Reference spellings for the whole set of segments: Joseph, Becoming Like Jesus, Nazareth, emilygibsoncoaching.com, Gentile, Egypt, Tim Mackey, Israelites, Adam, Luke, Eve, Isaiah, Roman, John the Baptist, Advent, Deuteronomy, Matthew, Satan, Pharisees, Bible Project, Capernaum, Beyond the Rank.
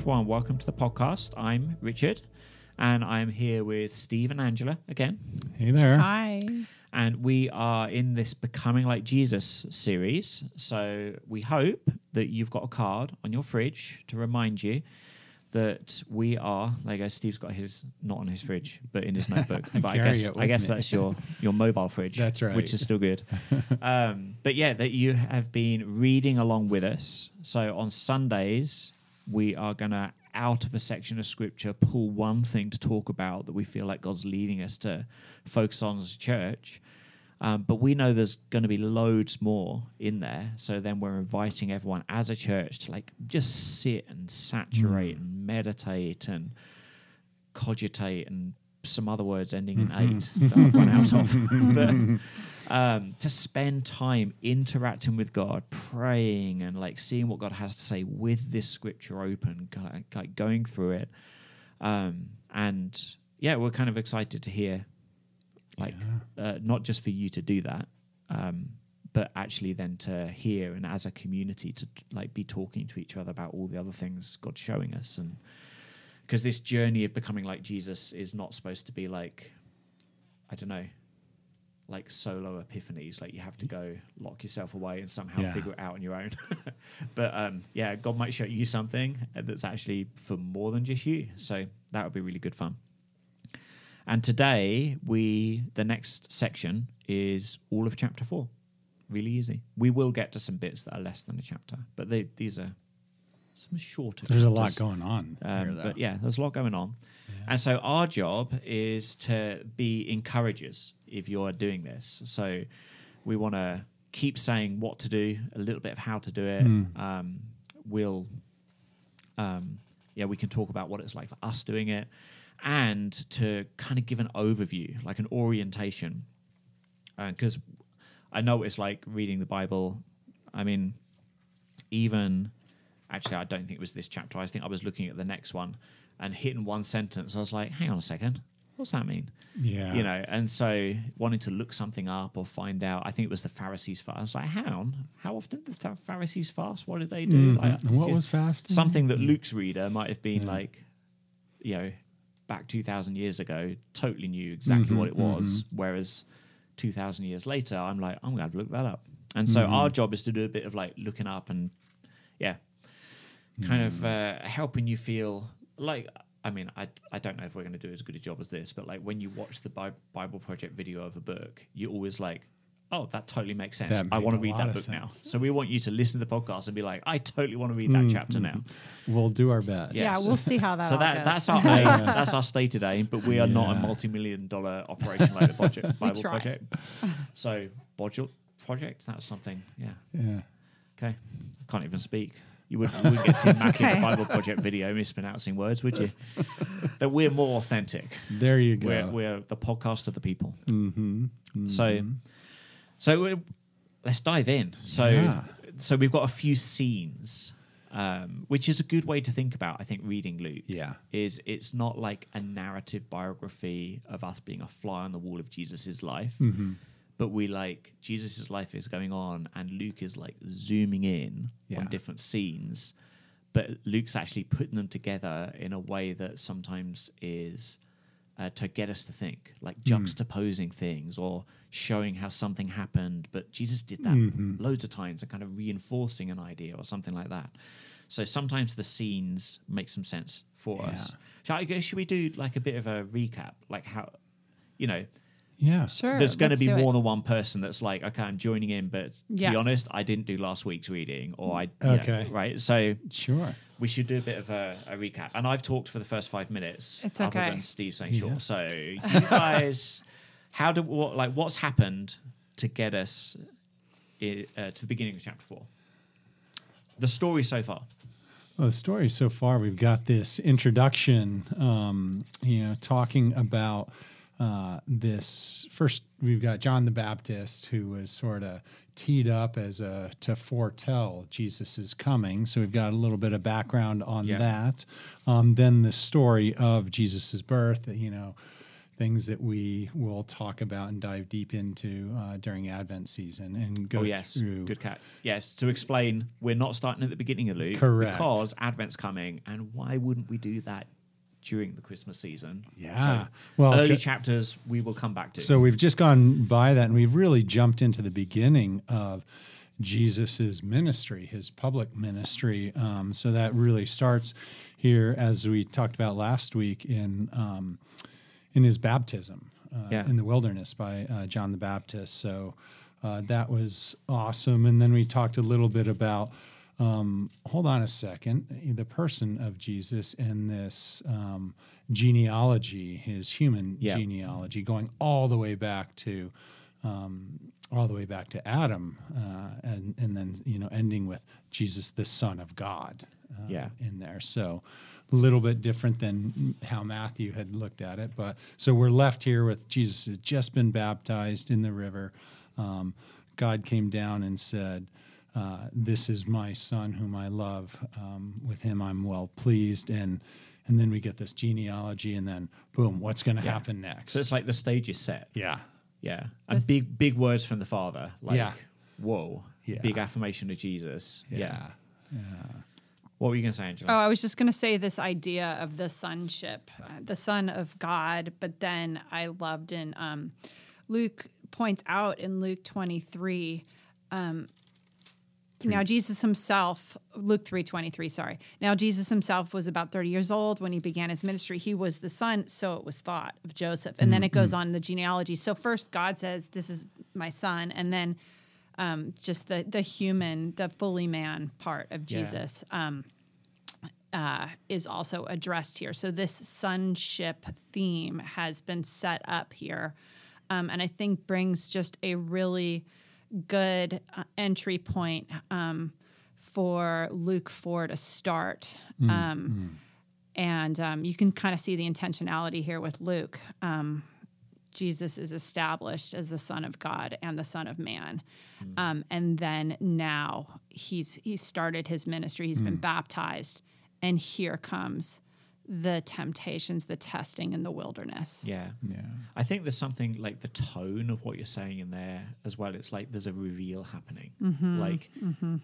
everyone, welcome to the podcast. I'm Richard, and I'm here with Steve and Angela again. Hey there. Hi. And we are in this Becoming Like Jesus series, so we hope that you've got a card on your fridge to remind you that we are, there you go, Steve's got his, not on his fridge, but in his notebook. But I guess that's your mobile fridge. That's right. Which is still good. But yeah, that you have been reading along with us. So on Sundays, we are going to, out of a section of Scripture, pull one thing to talk about that we feel like God's leading us to focus on as a church. But we know there's going to be loads more in there. So then we're inviting everyone as a church to like just sit and saturate and meditate and cogitate and some other words ending in eight that I've run out of. But to spend time interacting with God, praying and like seeing what God has to say with this Scripture open, like going through it. And yeah, we're kind of excited to hear not just for you to do that, but actually then to hear and as a community to like be talking to each other about all the other things God's showing us. And because this journey of becoming like Jesus is not supposed to be like, I don't know, like solo epiphanies, like you have to go lock yourself away and somehow figure it out on your own. But yeah, God might show you something that's actually for more than just you. So that would be really good fun. And today, the next section is all of chapter 4. Really easy. We will get to some bits that are less than a chapter, but these are some shorter chapters. There's a lot going on here, though. But yeah, there's a lot going on. Yeah. And so our job is to be encouragers if you're doing this. So we want to keep saying what to do, a little bit of how to do it. We can talk about what it's like for us doing it. And to kind of give an overview, like an orientation, because I know it's like reading the Bible. I mean, even actually, I don't think it was this chapter. I think I was looking at the next one and hitting one sentence. I was like, hang on a second, what's that mean? Yeah, you know. And so wanting to look something up or find out. I think it was the Pharisees fast. I was like, how often did the Pharisees fast? What did they do? Mm-hmm. Like, what was fasting? Something that Luke's reader might have been like, you know, back 2,000 years ago, totally knew exactly what it was, whereas 2,000 years later, I'm like, I'm going to have to look that up. And so our job is to do a bit of like looking up and, kind of helping you feel like, I mean, I don't know if we're going to do as good a job as this, but like when you watch the Bible Project video of a book, you're always like, oh, that totally makes sense. I want to read that book now. So we want you to listen to the podcast and be like, I totally want to read that chapter now. We'll do our best. Yes. Yeah, we'll see how that goes. That's our aim. That's our stated aim, but we are not a multi-million-dollar operation like the Bible Project. So Project, that's something. Yeah. Yeah. Okay. I can't even speak. You wouldn't get Tim Mackey in the Bible Project video mispronouncing words, would you? That we're more authentic. There you go. We're the podcast of the people. Mm-hmm. Mm-hmm. So let's dive in. So we've got a few scenes, which is a good way to think about, I think, reading Luke. Yeah. Is it's not like a narrative biography of us being a fly on the wall of Jesus's life, but we like Jesus's life is going on and Luke is like zooming in on different scenes, but Luke's actually putting them together in a way that sometimes is... to get us to think, like juxtaposing things or showing how something happened. But Jesus did that loads of times and kind of reinforcing an idea or something like that. So sometimes the scenes make some sense for us. Should we do like a bit of a recap? Like how, you know... Yeah, sure. There's going to be more than one person that's like, okay, I'm joining in, but to be honest, I didn't do last week's reading, or right. So sure, we should do a bit of a recap. And I've talked for the first 5 minutes. It's okay. Other than Steve saying sure. So you guys, what's happened to get us to the beginning of chapter 4? The story so far. Well, the story so far, we've got this introduction, talking about. This first, we've got John the Baptist, who was sort of teed up as to foretell Jesus's coming. So we've got a little bit of background on that. Then the story of Jesus's birth, things that we will talk about and dive deep into during Advent season and go through. Good catch. Yes, to explain, we're not starting at the beginning of Luke. Correct. Because Advent's coming, and why wouldn't we do that during the Christmas season? Yeah. So early chapters we will come back to. So we've just gone by that, and we've really jumped into the beginning of Jesus's ministry, his public ministry. So that really starts here, as we talked about last week, in his baptism in the wilderness by John the Baptist. So that was awesome. And then we talked a little bit about, hold on a second, the person of Jesus and this genealogy, his human genealogy, going all the way back to Adam, and then ending with Jesus, the Son of God, in there. So a little bit different than how Matthew had looked at it, but so we're left here with Jesus has just been baptized in the river. God came down and said, "This is my Son, whom I love. With him I'm well pleased." And then we get this genealogy, and then boom, what's going to happen next? So it's like the stage is set. Yeah. Yeah, and big words from the Father, like, whoa, big affirmation of Jesus. Yeah. What were you going to say, Angela? Oh, I was just going to say this idea of the sonship, the Son of God, but then I loved in Luke points out in Luke 23, now Jesus himself, Luke 3:23, sorry. Now Jesus himself was about 30 years old when he began his ministry. He was the son, so it was thought, of Joseph. And then it goes on the genealogy. So first God says, this is my son. And then just the human, the fully man part of Jesus is also addressed here. So this sonship theme has been set up here. And I think brings just a really good entry point for Luke 4 to start. And you can kind of see the intentionality here with Luke. Jesus is established as the Son of God and the Son of Man. And then now he's started his ministry. He's been baptized. And here comes the temptations, the testing in the wilderness. Yeah. I think there's something like the tone of what you're saying in there as well. It's like there's a reveal happening.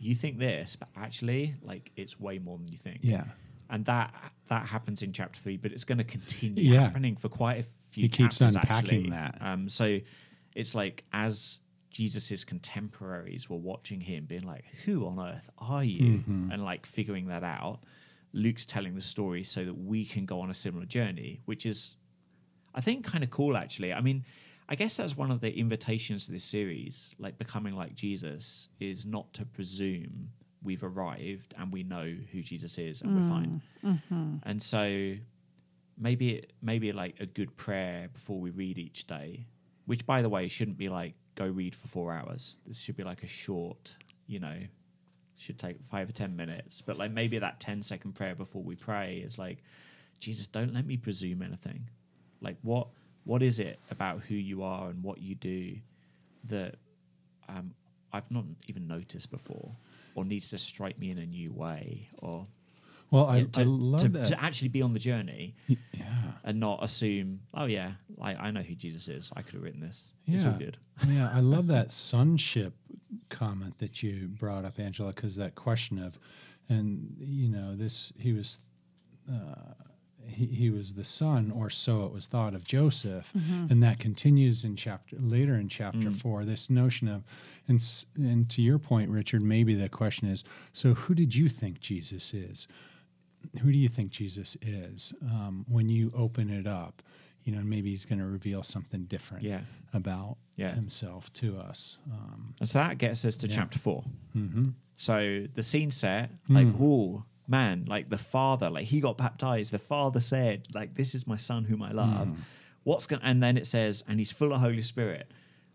You think this, but actually, like, it's way more than you think. Yeah. And that happens in chapter 3, but it's going to continue happening for quite a few chapters. He keeps unpacking that. So it's like as Jesus's contemporaries were watching him, being like, "Who on earth are you?" And like figuring that out. Luke's telling the story so that we can go on a similar journey, which is, I think, kind of cool, actually. I mean, I guess that's one of the invitations to this series, like Becoming Like Jesus, is not to presume we've arrived and we know who Jesus is and we're fine. And so maybe like a good prayer before we read each day, which, by the way, shouldn't be like, go read for 4 hours. This should be like a short, should take 5 or 10 minutes, but like maybe that 10-second prayer before we pray is like, Jesus, don't let me presume anything. Like, what is it about who you are and what you do that I've not even noticed before, or needs to strike me in a new way, or I love that. To actually be on the journey and not assume, I know who Jesus is. I could have written this. Yeah. It's all good. Yeah, I love that sonship comment that you brought up, Angela, because that question of, he was the son, or so it was thought, of Joseph, and that continues in later in chapter 4. This notion of, and to your point, Richard, maybe the question is, so who did you think Jesus is? Who do you think Jesus is when you open it up? Maybe he's going to reveal something different about himself to us. And so that gets us to chapter 4. So the scene's set, like, ooh, man, like the Father, like he got baptized. The Father said, like, this is my Son whom I love. And then it says, and he's full of Holy Spirit.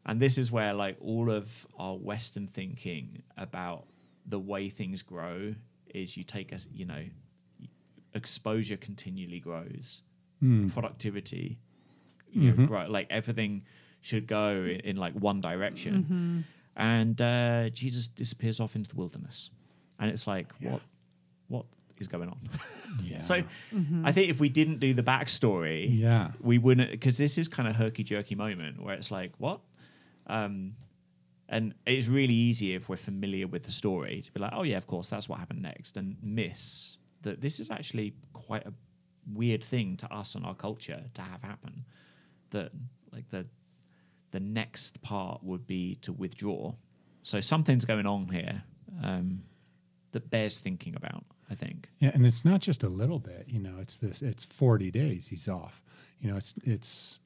And this is where like all of our Western thinking about the way things grow is you take us, exposure continually grows. Productivity, grow, like everything should go in like one direction, and Jesus disappears off into the wilderness, and it's like, what is going on. Yeah. So I think if we didn't do the backstory, we wouldn't, because this is kind of herky-jerky moment where it's like, what? And it's really easy if we're familiar with the story to be like, oh yeah, of course, that's what happened next, and miss that this is actually quite a weird thing to us and our culture to have happen. That like the next part would be to withdraw. So something's going on here that bears thinking about, I think. Yeah, and it's not just a little bit, you know, it's this, it's 40 days he's off. You know, it's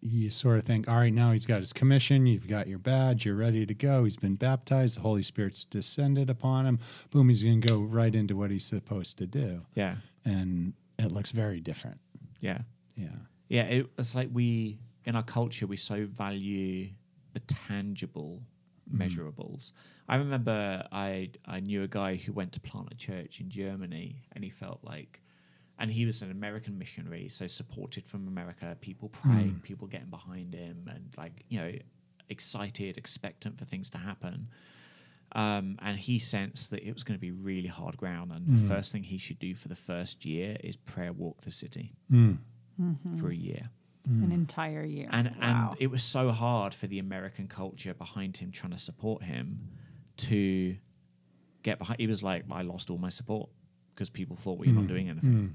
you sort of think, all right, now he's got his commission, you've got your badge, you're ready to go, he's been baptized, the Holy Spirit's descended upon him, boom, he's going to go right into what he's supposed to do. Yeah. And it looks very different. Yeah. Yeah. Yeah, it's like we, in our culture, we so value the tangible measurables. I remember I knew a guy who went to plant a church in Germany, and he felt like, and he was an American missionary, so supported from America, people praying, people getting behind him, and like, you know, excited, expectant for things to happen. And he sensed that it was going to be really hard ground, and the first thing he should do for the first year is prayer walk the city for a year. An entire year. And it was so hard for the American culture behind him, trying to support him, to get behind. He was like, I lost all my support because people thought we were not doing anything.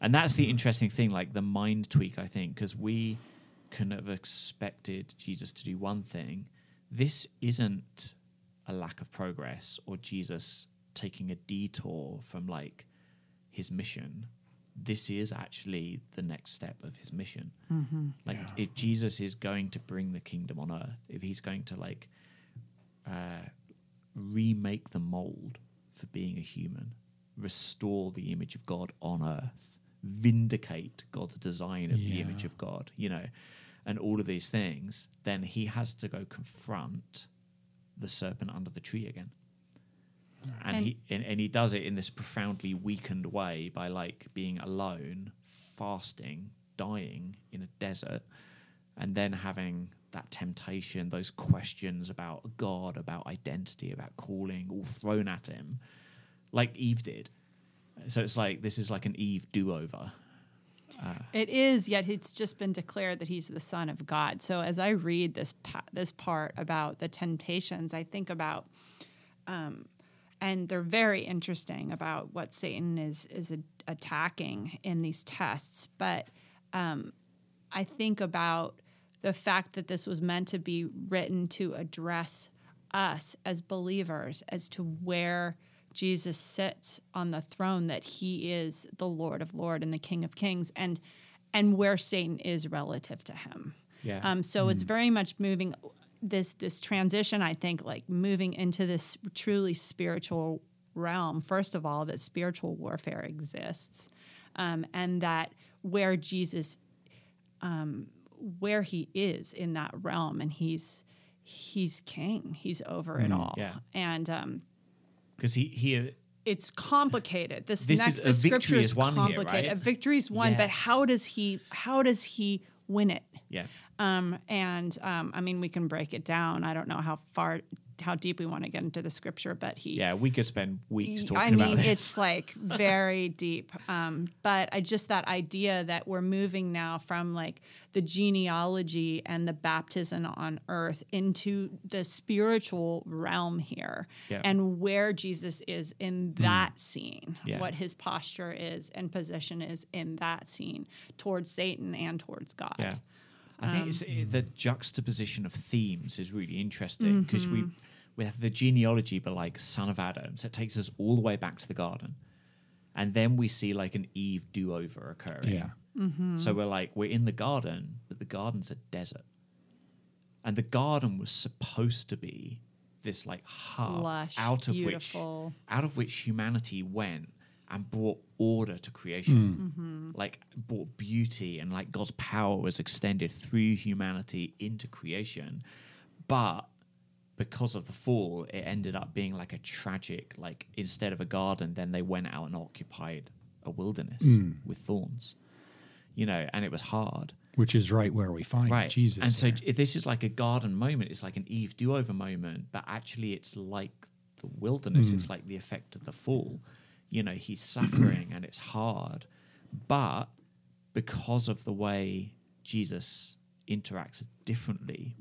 And that's the interesting thing, like the mind tweak, I think, because we can have expected Jesus to do one thing. This isn't a lack of progress or Jesus taking a detour from like his mission. This is actually the next step of his mission. Like if Jesus is going to bring the kingdom on earth, if he's going to like remake the mold for being a human, restore the image of God on earth, vindicate God's design of the image of God, you know, and all of these things, then he has to go confront the serpent under the tree again. And he does it in this profoundly weakened way by like being alone, fasting, dying in a desert, and then having that temptation, those questions about God, about identity, about calling, all thrown at him, like Eve did. So it's like this is like an Eve do-over. It is, yet it's just been declared that he's the Son of God. So as I read this part about the temptations, I think about and they're very interesting about what Satan is attacking in these tests. But I think about the fact that this was meant to be written to address us as believers as to where Jesus sits on the throne, that he is the Lord of Lords and the King of Kings, and where Satan is relative to him. Yeah. So it's very much moving this transition, I think, like moving into this truly spiritual realm, first of all, that spiritual warfare exists, and that where Jesus, where he is in that realm, and he's king, he's over it all. Yeah. And because he it's complicated. This scripture is complicated. Here, right? A victory is won, but how does he win it? Yeah. I mean, we can break it down. I don't know how deep we want to get into the scripture, but we could spend weeks talking about this. I mean, it's like very deep. But I just, that idea that we're moving now from like the genealogy and the baptism on earth into the spiritual realm here, and where Jesus is in that scene, what his posture is and position is in that scene towards Satan and towards God. Yeah. I think it's the juxtaposition of themes is really interesting, because we have the genealogy, but like son of Adam. So it takes us all the way back to the garden. And then we see like an Eve do-over occurring. Yeah. So we're in the garden, but the garden's a desert. And the garden was supposed to be this like hub, lush, out of which humanity went and brought order to creation, like brought beauty, and like God's power was extended through humanity into creation. But because of the fall, it ended up being like a tragic, like instead of a garden, then they went out and occupied a wilderness with thorns, you know, and it was hard. Which is right where we find Jesus. And so this is like a garden moment. It's like an Eve do-over moment, but actually it's like the wilderness. It's like the effect of the fall. you know, he's suffering and it's hard. But because of the way Jesus interacts differently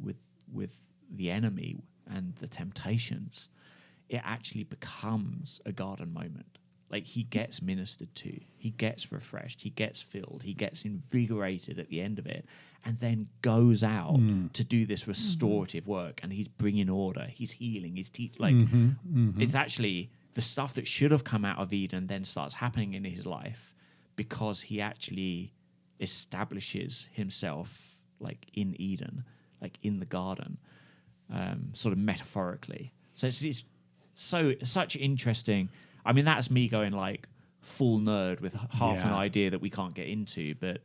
with the enemy and the temptations, it actually becomes a garden moment. Like, he gets ministered to, he gets refreshed, he gets filled, he gets invigorated at the end of it, and then goes out to do this restorative work, and he's bringing order, he's healing, he's teaching. Like, it's actually the stuff that should have come out of Eden then starts happening in his life because he actually establishes himself, like, in Eden, like, in the garden, sort of metaphorically. So it's such interesting. I mean, that's me going like full nerd with half an idea that we can't get into, but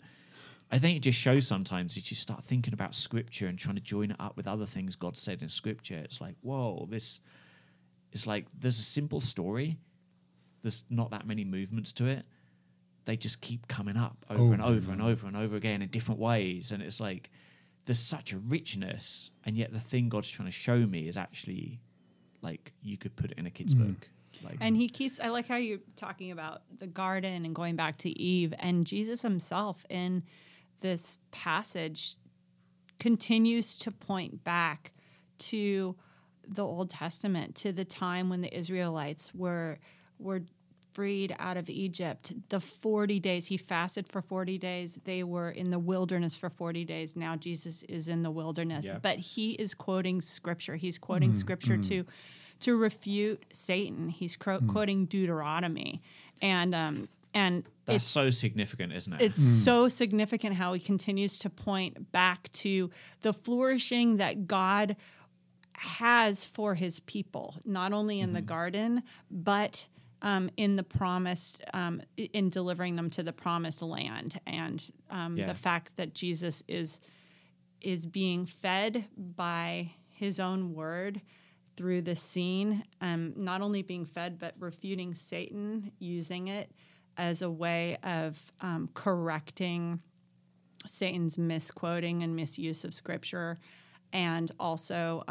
I think it just shows sometimes that you start thinking about scripture and trying to join it up with other things God said in scripture. It's like, whoa, this, it's like, there's a simple story. There's not that many movements to it. They just keep coming up over and over and over and over again in different ways. And it's like, there's such a richness. And yet the thing God's trying to show me is actually like, you could put it in a kid's book. Like, and he keeps, I like how you're talking about the garden and going back to Eve, and Jesus himself in this passage continues to point back to the Old Testament, to the time when the Israelites were freed out of Egypt. The 40 days, he fasted for 40 days. They were in the wilderness for 40 days. Now Jesus is in the wilderness, but he is quoting scripture. He's quoting scripture to refute Satan. He's quoting Deuteronomy. And that's so significant, isn't it? It's so significant how he continues to point back to the flourishing that God has for his people, not only in the garden, but in the promised, in delivering them to the promised land. And the fact that Jesus is being fed by his own word through this scene, not only being fed, but refuting Satan, using it as a way of correcting Satan's misquoting and misuse of scripture, and also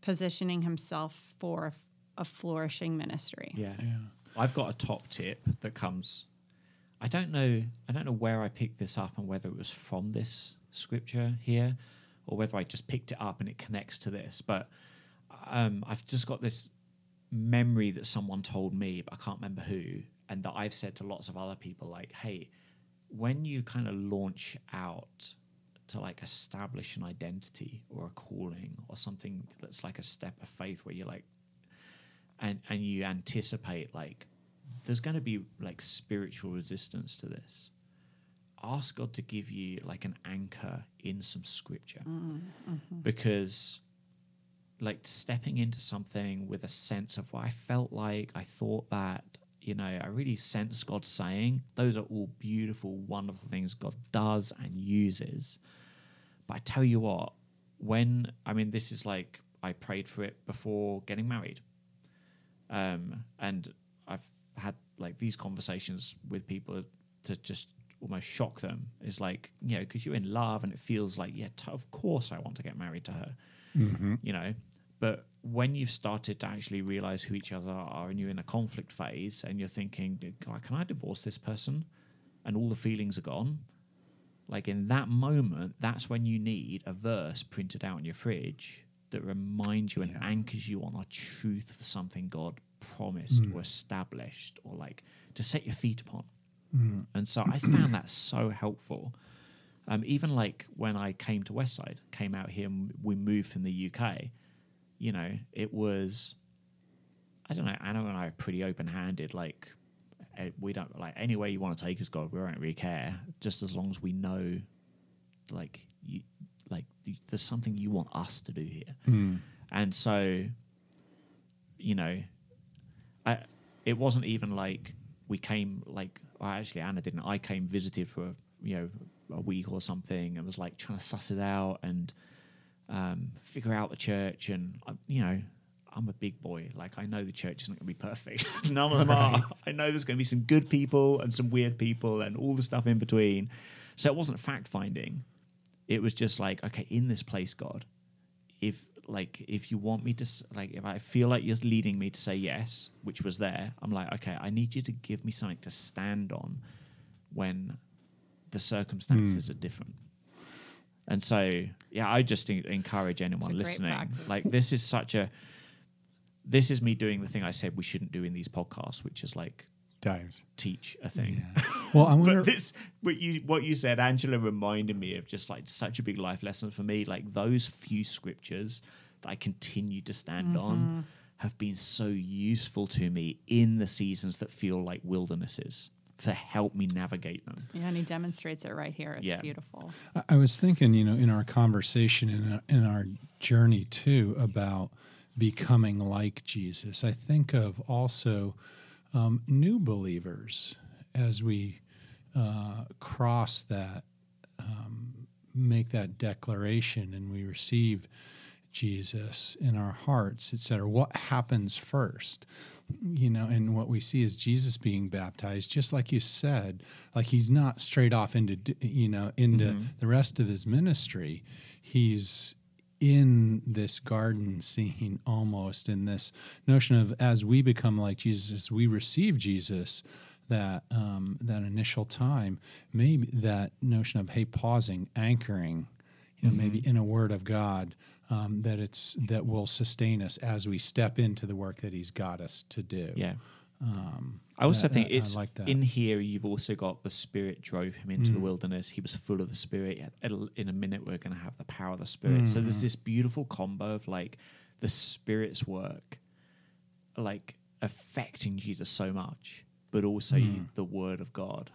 positioning himself for a flourishing ministry. Yeah. I've got a top tip that comes. I don't know where I picked this up and whether it was from this scripture here or whether I just picked it up and it connects to this, but I've just got this memory that someone told me, but I can't remember who, and that I've said to lots of other people, like, hey, when you kind of launch out to like establish an identity or a calling or something that's like a step of faith where you're like, and you anticipate like there's going to be like spiritual resistance to this, ask God to give you like an anchor in some scripture, because like stepping into something with a sense of what I felt like, I thought that, you know, I really sensed God saying, those are all beautiful, wonderful things God does and uses. But I tell you what, this is like, I prayed for it before getting married. And I've had like these conversations with people to just almost shock them. It's like, you know, because you're in love and it feels like, of course I want to get married to her. You know, but when you've started to actually realize who each other are and you're in a conflict phase and you're thinking, can I divorce this person? And all the feelings are gone. Like in that moment, that's when you need a verse printed out on your fridge that reminds you and anchors you on a truth for something God promised or established or like to set your feet upon. And so I found that so helpful. Even like when I came out here and we moved from the UK, you know, it was, I don't know, Anna and I are pretty open-handed. Like, we don't, like, anywhere you want to take us, God, we don't really care. Just as long as we know, like, there's something you want us to do here. And so, you know, it wasn't even like we came, like, well, actually Anna didn't. I came, visited for, you know, a week or something and was like trying to suss it out and figure out the church, and you know, I'm a big boy, like I know the church isn't going to be perfect. None of them are. I know there's going to be some good people and some weird people and all the stuff in between. So it wasn't fact finding, it was just like, okay, in this place, God, if you want me to, if I feel like you're leading me to say yes, which was there, I'm like, okay, I need you to give me something to stand on when the circumstances are different. And so, yeah, I just encourage anyone listening. Like, this is such a, this is me doing the thing I said we shouldn't do in these podcasts, which is like, don't teach a thing. Yeah. Well, I wonder. But this, what you said, Angela, reminded me of just like such a big life lesson for me. Like, those few scriptures that I continue to stand on have been so useful to me in the seasons that feel like wildernesses, to help me navigate them. Yeah, and he demonstrates it right here. It's beautiful. I was thinking, you know, in our conversation, in our journey too, about becoming like Jesus, I think of also new believers as we cross that, make that declaration, and we receive Jesus in our hearts, etc. What happens first? You know, and what we see is Jesus being baptized, just like you said, like he's not straight off into the rest of his ministry. He's in this garden scene almost, in this notion of, as we become like Jesus, as we receive Jesus, that that initial time, maybe that notion of, hey, pausing, anchoring, you know, maybe in a word of God, that will sustain us as we step into the work that he's got us to do. Yeah. I also think it's like that. In here, you've also got the Spirit drove him into the wilderness. He was full of the Spirit. In a minute, we're going to have the power of the Spirit. So there's this beautiful combo of like the Spirit's work, like affecting Jesus so much, but also the Word of God,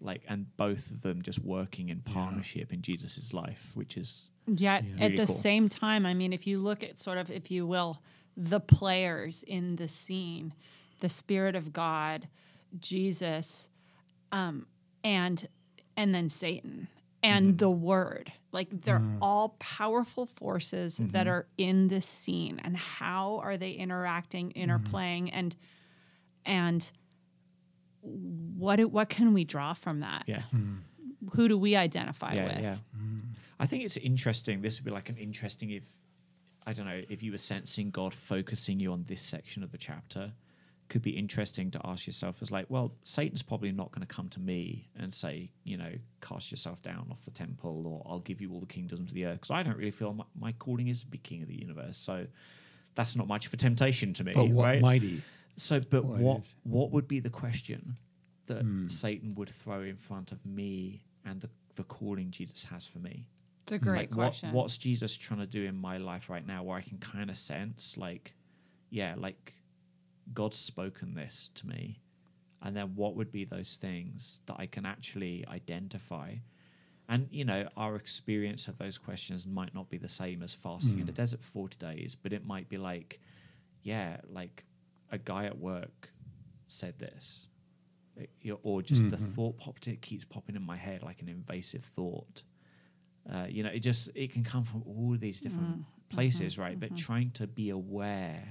like, and both of them just working in partnership in Jesus's life, which is. Yet really at the same time, I mean, if you look at sort of, if you will, the players in the scene, the Spirit of God, Jesus, and then Satan and the Word, like they're all powerful forces that are in this scene. And how are they interacting, interplaying, and what can we draw from that? Yeah. Who do we identify with? Yeah. I think it's interesting. This would be like an interesting, if you were sensing God focusing you on this section of the chapter, could be interesting to ask yourself is like, well, Satan's probably not going to come to me and say, you know, cast yourself down off the temple, or I'll give you all the kingdoms of the earth, because I don't really feel my calling is to be king of the universe. So that's not much of a temptation to me. But what mighty. So, but what would be the question that Satan would throw in front of me and the calling Jesus has for me? It's a great question. What's Jesus trying to do in my life right now, where I can kind of sense like God's spoken this to me? And then what would be those things that I can actually identify? And, you know, our experience of those questions might not be the same as fasting in the desert for 40 days, but it might be like, like a guy at work said this. Or just the thought popped in, it keeps popping in my head like an invasive thought. You know, it can come from all these different places, right? But trying to be aware,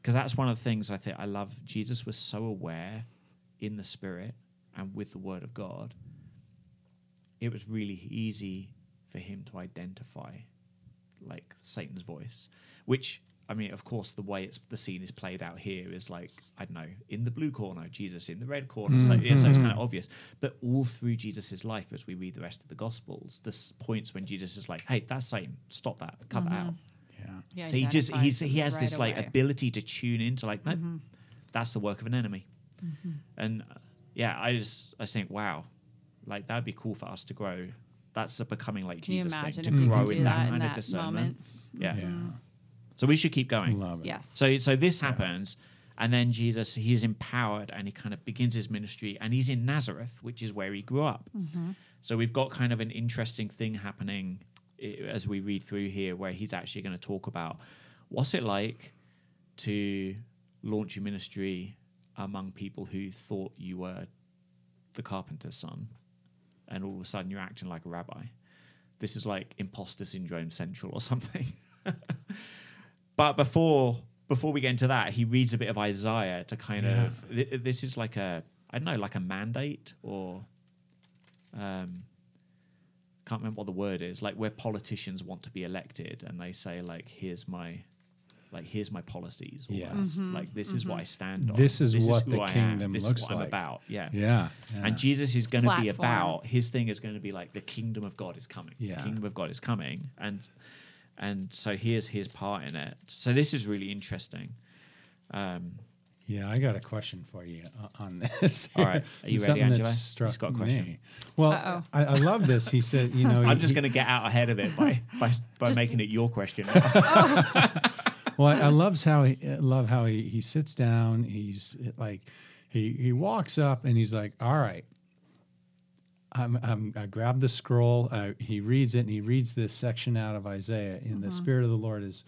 because that's one of the things I think I love. Jesus was so aware in the Spirit and with the Word of God. It was really easy for him to identify like Satan's voice, which, I mean, of course, the way the scene is played out here is like, I don't know, in the blue corner, Jesus in the red corner. Mm-hmm. So, so it's kind of obvious. But all through Jesus' life, as we read the rest of the Gospels, there's points when Jesus is like, hey, that's Satan. Stop that. Cut that out. Yeah. So he has this away. Like ability to tune into like, no, that's the work of an enemy. Mm-hmm. And I just think, wow, like that'd be cool for us to grow. That's the becoming like Jesus thing, to grow in that kind of discernment. Yeah. So we should keep going. Love it. Yes. So this happens, and then Jesus, he's empowered, and he kind of begins his ministry, and he's in Nazareth, which is where he grew up. Mm-hmm. So we've got kind of an interesting thing happening as we read through here, where he's actually going to talk about what's it like to launch a ministry among people who thought you were the carpenter's son, and all of a sudden you're acting like a rabbi. This is like imposter syndrome central or something. But before we get into that, he reads a bit of Isaiah to kind of, this is like a mandate or can't remember what the word is, like where politicians want to be elected and they say, like, here's my policies. Yes. Mm-hmm. Like, this is what I stand on. This is what the kingdom looks like. This is what I'm about. Yeah. Yeah. And Jesus is going to be about, his thing is going to be like, the kingdom of God is coming. Yeah. The kingdom of God is coming. And so here's his part in it. So this is really interesting. Yeah, I got a question for you on this. All right. Are you ready, Angela? He's got a question. Well, I love this. He said, you know... I'm just going to get out ahead of it by making it your question. Well, I love how he sits down. He's like, he walks up and he's like, all right, I grab the scroll. He reads it, and he reads this section out of Isaiah. And the Spirit of the Lord is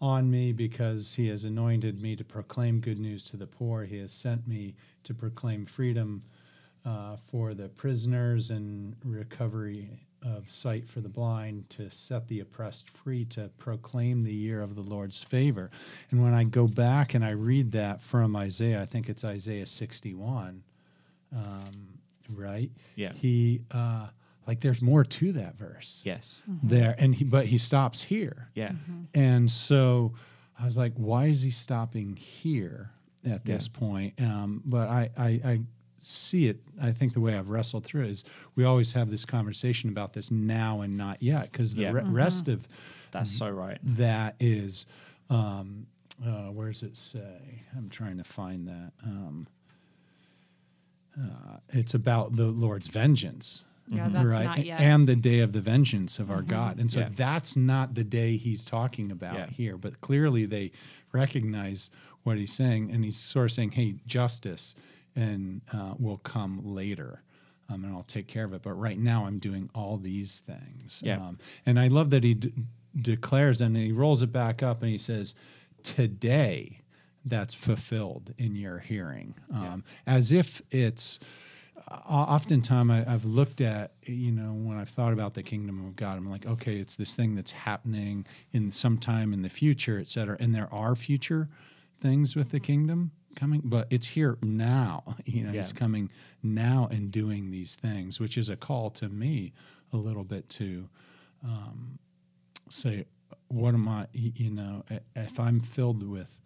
on me because he has anointed me to proclaim good news to the poor. He has sent me to proclaim freedom for the prisoners and recovery of sight for the blind, to set the oppressed free, to proclaim the year of the Lord's favor. And when I go back and I read that from Isaiah, I think it's Isaiah 61, right? Yeah. He, like, there's more to that verse. Yes. Mm-hmm. There, and but he stops here. Yeah. Mm-hmm. And so I was like, why is he stopping here at this point? But I see it, I think the way I've wrestled through it is we always have this conversation about this now and not yet, because the rest of... That's so right. That is, where does it say? I'm trying to find that. It's about the Lord's vengeance. Yeah, that's right? Not yet. And the day of the vengeance of our God. And so that's not the day he's talking about here, but clearly they recognize what he's saying, and he's sort of saying, hey, justice and will come later, and I'll take care of it. But right now I'm doing all these things. Yeah. And I love that he declares, and he rolls it back up, and he says, today that's fulfilled in your hearing. As if it's... Oftentimes I've looked at, you know, when I've thought about the kingdom of God, I'm like, okay, it's this thing that's happening in sometime in the future, et cetera. And there are future things with the kingdom coming, but it's here now, you know, it's coming now and doing these things, which is a call to me a little bit to say, what am I, you know, if I'm filled with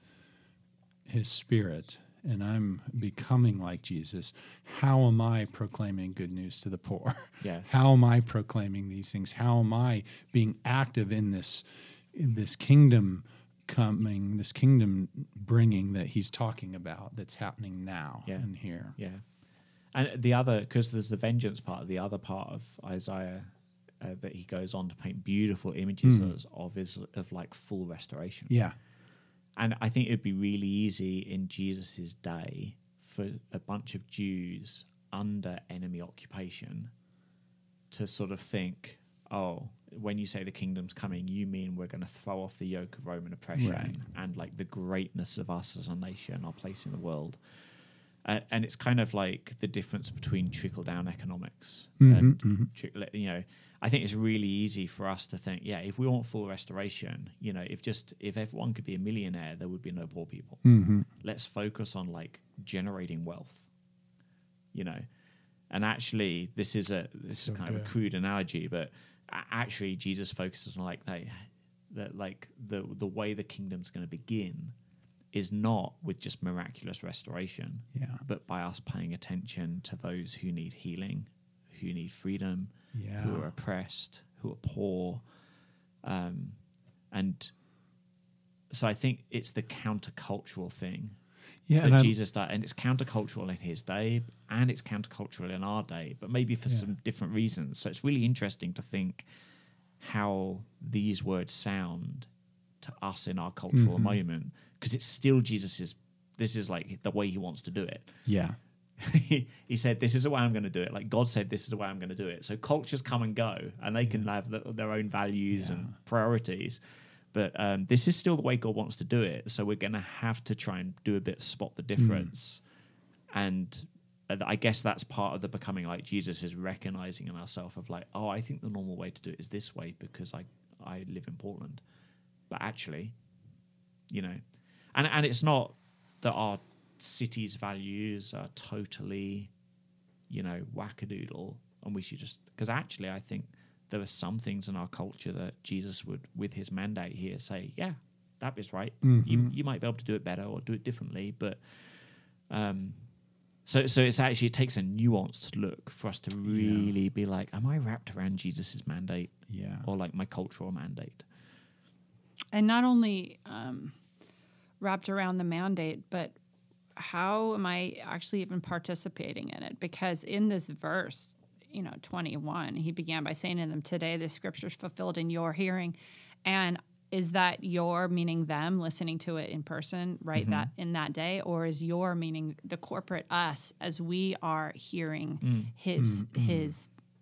his Spirit and I'm becoming like Jesus, how am I proclaiming good news to the poor? Yeah. How am I proclaiming these things? How am I being active in this kingdom coming, this kingdom bringing that he's talking about, that's happening now and here. Yeah. And the other, because there's the vengeance part, the other part of Isaiah that he goes on to paint beautiful images of like full restoration. Yeah. And I think it'd be really easy in Jesus's day for a bunch of Jews under enemy occupation to sort of think, oh, when you say the kingdom's coming, you mean we're going to throw off the yoke of Roman oppression and like the greatness of us as a nation, our place in the world. And it's kind of like the difference between trickle-down economics. You know, I think it's really easy for us to think, if we want full restoration, you know, if everyone could be a millionaire, there would be no poor people. Let's focus on like generating wealth, you know. And actually, this is kind of a crude analogy, but actually, Jesus focuses on the way the kingdom's going to begin is not with just miraculous restoration, but by us paying attention to those who need healing, who need freedom, who are oppressed, who are poor. And so I think it's the countercultural thing that Jesus did. And it's countercultural in his day, and it's countercultural in our day, but maybe for some different reasons. So it's really interesting to think how these words sound to us in our cultural moment, because it's still Jesus's, this is like the way he wants to do it. Yeah. He said, this is the way I'm going to do it. Like God said, this is the way I'm going to do it. So cultures come and go, and they can have their own values and priorities. But this is still the way God wants to do it. So we're going to have to try and do a bit of spot the difference. And I guess that's part of the becoming like Jesus, is recognizing in ourselves of like, oh, I think the normal way to do it is this way because I live in Portland. But actually, you know, and it's not that our city's values are totally, you know, wackadoodle, and we should just, because actually I think there are some things in our culture that Jesus would, with his mandate here, say, yeah, that is right. Mm-hmm. You might be able to do it better or do it differently, but so it's actually, it takes a nuanced look for us to really be like, am I wrapped around Jesus's mandate? Yeah. Or like my cultural mandate? And not only wrapped around the mandate, but how am I actually even participating in it? Because in this verse, 21, he began by saying to them, today the scripture's fulfilled in your hearing. And is that your, meaning them, listening to it in person, right, mm-hmm. that in that day? Or is your, meaning the corporate us, as we are hearing his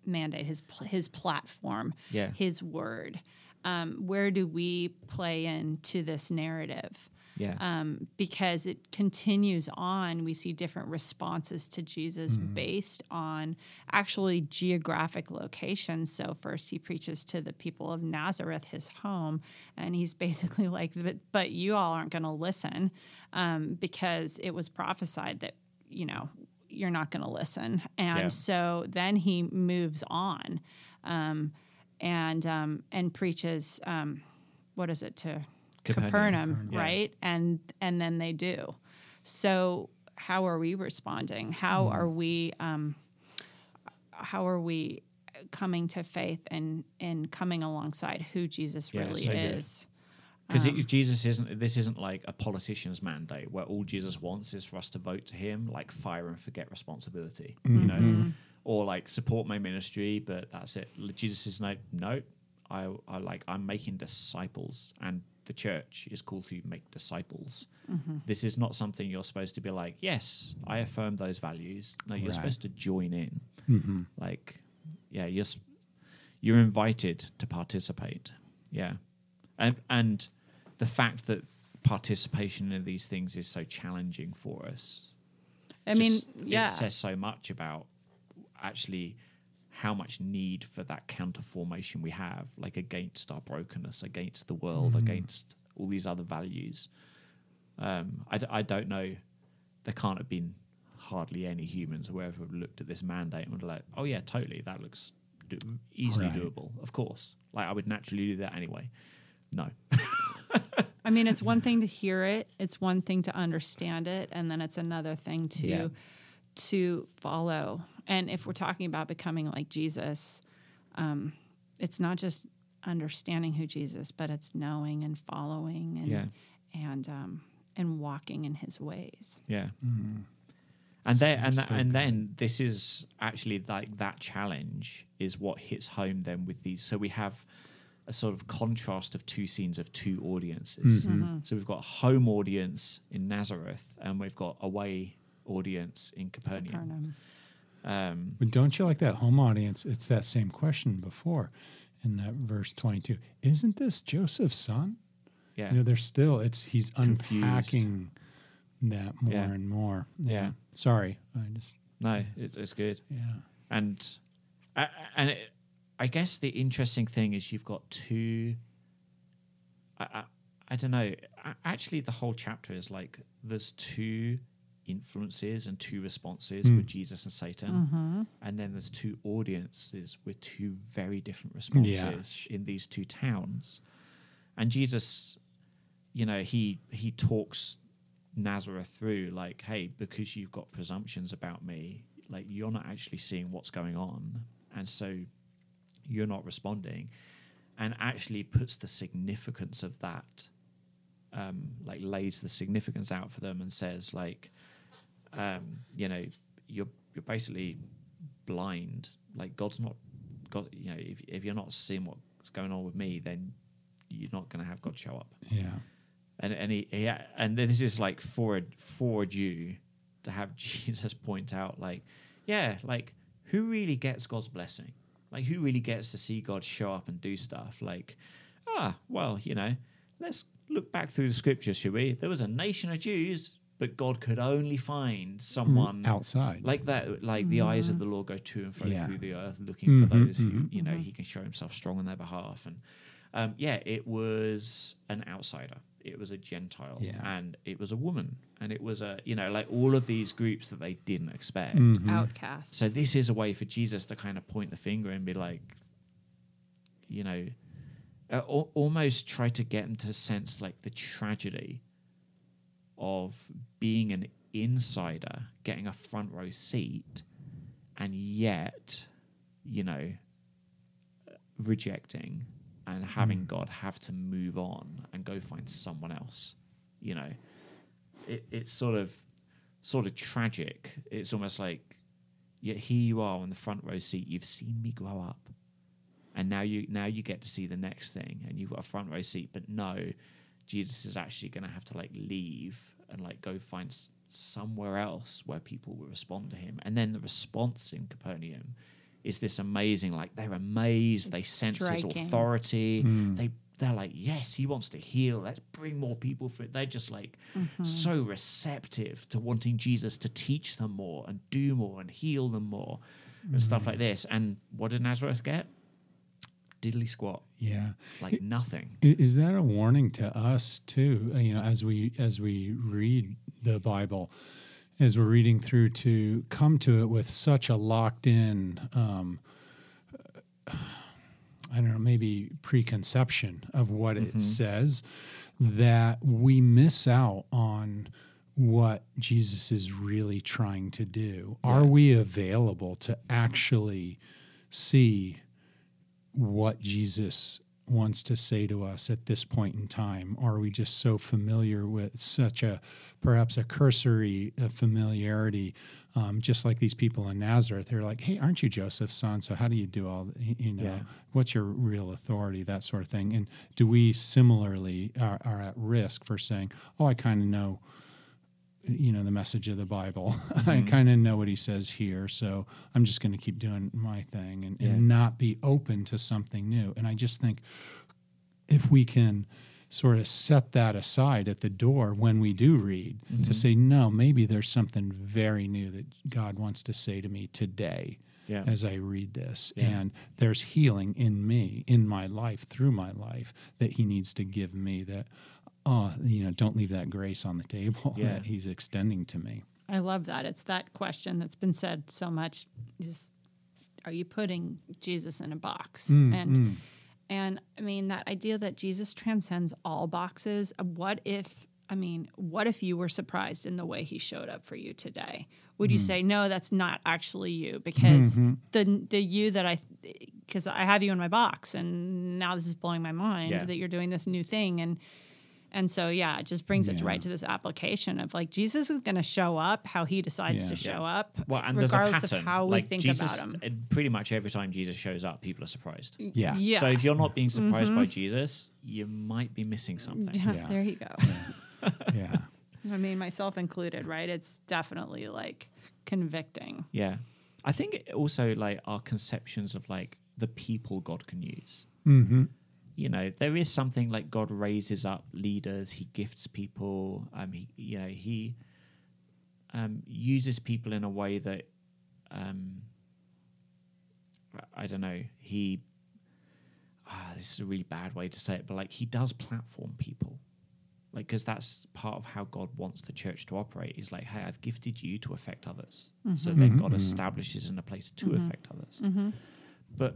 mandate, his platform, his word? Where do we play into this narrative? Yeah. Because it continues on. We see different responses to Jesus based on actually geographic locations. So first he preaches to the people of Nazareth, his home, and he's basically like, but you all aren't going to listen because it was prophesied that, you're not going to listen. And so then he moves on and preaches, what is it, to Capernaum, right? Yeah. And then they do. So how are we responding? How are we coming to faith and coming alongside who Jesus really is? Because Jesus isn't, this isn't like a politician's mandate where all Jesus wants is for us to vote to him, like fire and forget responsibility, or like support my ministry, but that's it. Jesus is like, no, I'm making disciples, and the church is called to make disciples. Mm-hmm. This is not something you're supposed to be like, yes, I affirm those values. No, you're supposed to join in. Mm-hmm. Like, you're invited to participate. Yeah. And the fact that participation in these things is so challenging for us. It says so much about actually how much need for that counterformation we have, like against our brokenness, against the world, against all these other values. I don't know. There can't have been hardly any humans who ever looked at this mandate and were like, oh yeah, totally, that looks easily doable. Of course. Like, I would naturally do that anyway. No. It's one thing to hear it. It's one thing to understand it. And then it's another thing to follow. And if we're talking about becoming like Jesus, it's not just understanding who Jesus, but it's knowing and following and walking in his ways. Yeah. Mm-hmm. And then this is actually like that challenge is what hits home then with these. So we have a sort of contrast of two scenes of two audiences. Mm-hmm. Mm-hmm. So we've got a home audience in Nazareth, and we've got away audience in Capernaum. But don't you like that home audience? It's that same question before in that verse 22. Isn't this Joseph's son? Yeah. There's still, he's confused. Unpacking that more and more. Yeah. Sorry. No, it's good. Yeah. And I guess the interesting thing is you've got two, I don't know. Actually, the whole chapter is like there's two influences and two responses with Jesus and Satan, and then there's two audiences with two very different responses in these two towns. And Jesus, he talks Nazareth through, like, hey, because you've got presumptions about me, like, you're not actually seeing what's going on, and so you're not responding, and actually puts the significance of that, like, lays the significance out for them and says, like, you're basically blind. Like, God's not, if you're not seeing what's going on with me, then you're not going to have God show up. Yeah. And this is like for a Jew to have Jesus point out, like, who really gets God's blessing? Like, who really gets to see God show up and do stuff? Like, let's look back through the scriptures, should we? There was a nation of Jews, but God could only find someone outside like that. Like the eyes of the Lord go to and fro through the earth, looking for those who, he can show himself strong on their behalf. And it was an outsider. It was a Gentile, and it was a woman, and it was a, like all of these groups that they didn't expect. Outcasts. So this is a way for Jesus to kind of point the finger and be like, you know, almost try to get them to sense like the tragedy of being an insider, getting a front row seat, and yet, you know, rejecting and having God have to move on and go find someone else. You know, it's sort of tragic. It's almost like, yet here you are on the front row seat. You've seen me grow up, and now you get to see the next thing, and you've got a front row seat. But no, Jesus is actually going to have to like leave and like go find somewhere else where people will respond to him. And then the response in Capernaum is this amazing, like they're amazed, it's they sense striking. His authority. They're like, yes, he wants to heal. Let's bring more people for it. They're just like so receptive to wanting Jesus to teach them more and do more and heal them more and stuff like this. And what did Nazareth get? Diddly squat. Yeah. Like nothing. Is that a warning to us too? You know, as we read the Bible, as we're reading through, to come to it with such a locked in, I don't know, maybe preconception of what it says, that we miss out on what Jesus is really trying to do. Yeah. Are we available to actually see what Jesus wants to say to us at this point in time? Are we just so familiar with such a, perhaps a cursory familiarity, just like these people in Nazareth? They're like, hey, aren't you Joseph's son? So how do you do all, you know, what's your real authority, that sort of thing? And do we similarly are at risk for saying, oh, I kind of know, you know, the message of the Bible. I kind of know what he says here, so I'm just going to keep doing my thing and not be open to something new. And I just think if we can sort of set that aside at the door when we do read, to say, no, maybe there's something very new that God wants to say to me today as I read this. Yeah. And there's healing in me, in my life, through my life, that he needs to give me, that you know, don't leave that grace on the table that he's extending to me. I love that. It's that question that's been said so much is, are you putting Jesus in a box? And I mean, that idea that Jesus transcends all boxes. What if you were surprised in the way he showed up for you today? Would you say, no, that's not actually you? Because because I have you in my box, and now this is blowing my mind that you're doing this new thing. And so, it just brings it right to this application of, like, Jesus is going to show up how he decides to show up, well, and regardless of how we think about him. Pretty much every time Jesus shows up, people are surprised. Yeah. So if you're not being surprised by Jesus, you might be missing something. Yeah. There you go. Yeah. I mean, myself included, right? It's definitely, like, convicting. Yeah. I think also, like, our conceptions of, like, the people God can use. You know, there is something like God raises up leaders, he gifts people, he uses people in a way that, I don't know, this is a really bad way to say it, but like he does platform people. Like, because that's part of how God wants the church to operate, is like, hey, I've gifted you to affect others. So then God establishes in a place to affect others. But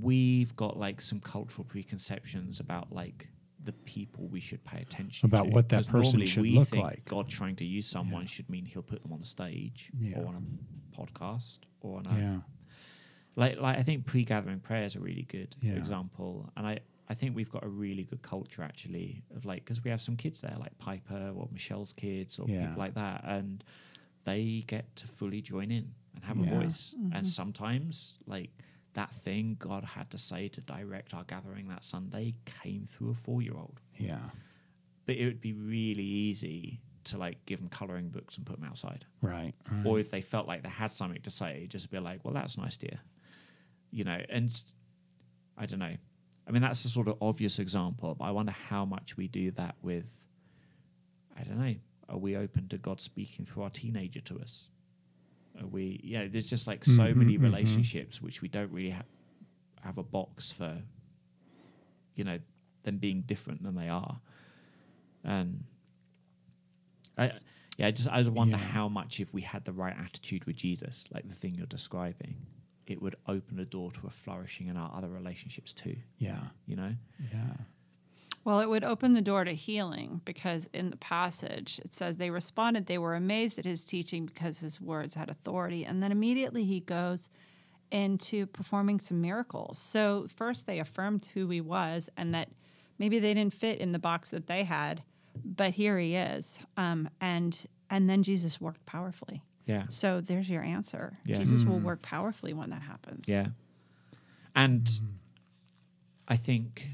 we've got like some cultural preconceptions about like the people we should pay attention about to. What that person should look like. God trying to use someone should mean he'll put them on a stage or on a podcast or on a like I think pre-gathering prayer is a really good example. And I think we've got a really good culture actually of like, because we have some kids there like Piper or Michelle's kids or people like that, and they get to fully join in and have a voice. And sometimes like that thing God had to say to direct our gathering that Sunday came through a 4-year-old. Yeah. But it would be really easy to like give them coloring books and put them outside. Right. Or if they felt like they had something to say, just be like, well, that's nice, dear. You know, and I don't know. I mean, that's a sort of obvious example, but I wonder how much we do that with, I don't know, are we open to God speaking through our teenager to us? There's just like so many relationships which we don't really have a box for, you know, them being different than they are. And I just wonder how much if we had the right attitude with Jesus, like the thing you're describing, it would open a door to a flourishing in our other relationships too. Yeah. You know? Yeah. Well, it would open the door to healing, because in the passage it says they responded, they were amazed at his teaching because his words had authority. And then immediately he goes into performing some miracles. So first they affirmed who he was and that maybe they didn't fit in the box that they had, but here he is. And then Jesus worked powerfully. Yeah. So there's your answer. Yeah. Jesus will work powerfully when that happens. Yeah. And I think...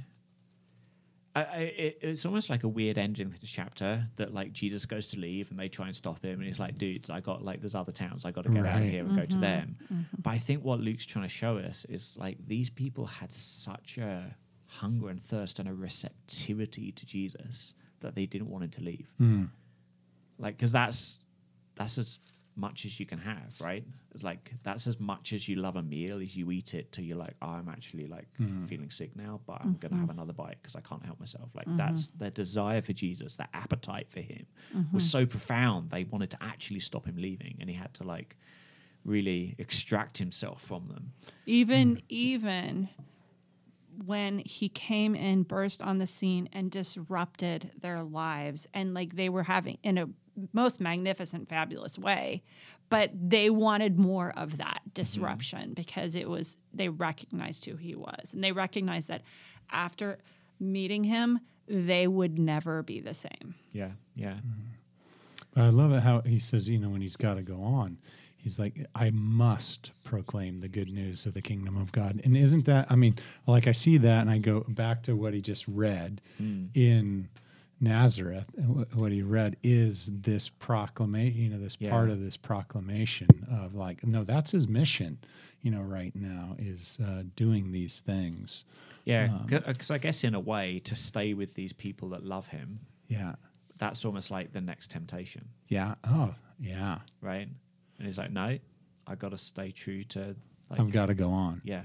It's almost like a weird ending to the chapter that, like, Jesus goes to leave and they try and stop him. And he's like, dudes, I got, like, there's other towns. I got to get out of here and go to them. Mm-hmm. But I think what Luke's trying to show us is, like, these people had such a hunger and thirst and a receptivity to Jesus that they didn't want him to leave. Mm. Like, because that's as much as you can have, right? Like, that's as much as you love a meal as you eat it till you're like, oh, I'm actually like feeling sick now, but I'm going to have another bite because I can't help myself. Like that's their desire for Jesus, their appetite for him was so profound. They wanted to actually stop him leaving, and he had to like really extract himself from them. Even when he came in, burst on the scene and disrupted their lives, and like they were having in a most magnificent, fabulous way, but they wanted more of that disruption because it was, they recognized who he was, and they recognized that after meeting him, they would never be the same. Yeah. Yeah. But I love it how he says, you know, when he's got to go on, he's like, I must proclaim the good news of the kingdom of God. And isn't that, I mean, like I see that and I go back to what he just read in Nazareth, and what he read is this proclamation, you know, this part of this proclamation of like, no, that's his mission, you know, right now is doing these things. Yeah, because I guess in a way to stay with these people that love him. Yeah. That's almost like the next temptation. Yeah. Oh, yeah. Right? And he's like, no, I got to stay true to... Like, I've got to go on. Yeah.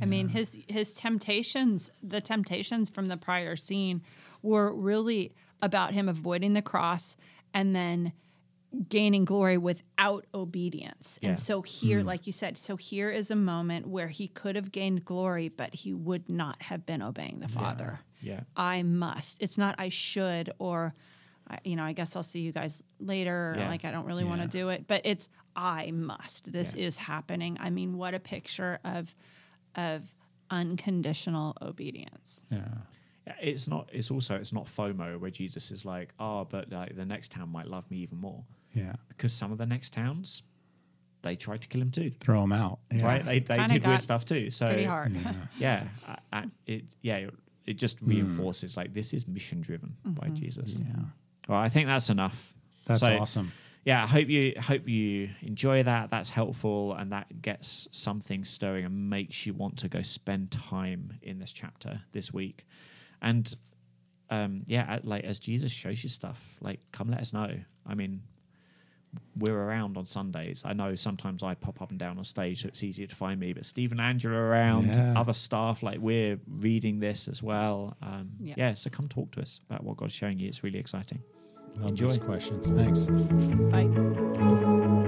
I mean, his temptations, the temptations from the prior scene were really about him avoiding the cross and then gaining glory without obedience. Yeah. And so here, like you said, so here is a moment where he could have gained glory, but he would not have been obeying the Father. Yeah. I must. It's not I should or, you know, I guess I'll see you guys later. Yeah. Like, I don't really want to do it. But it's I must. This is happening. I mean, what a picture of unconditional obedience. Yeah. It's also not FOMO, where Jesus is like, oh, but like the next town might love me even more. Yeah. Because some of the next towns, they tried to kill him too. Throw him out. Yeah. Right? They did weird stuff too. So pretty hard. Yeah. It just reinforces like this is mission driven by Jesus. Yeah. Well, I think that's enough. That's awesome. Yeah, I hope you enjoy that. That's helpful, and that gets something stirring and makes you want to go spend time in this chapter this week. And like as Jesus shows you stuff, like come let us know. I mean, we're around on Sundays. I know sometimes I pop up and down on stage, so it's easier to find me. But Steve and Angela are around, other staff, like we're reading this as well. So come talk to us about what God's showing you. It's really exciting. Love those questions. Thanks. Bye.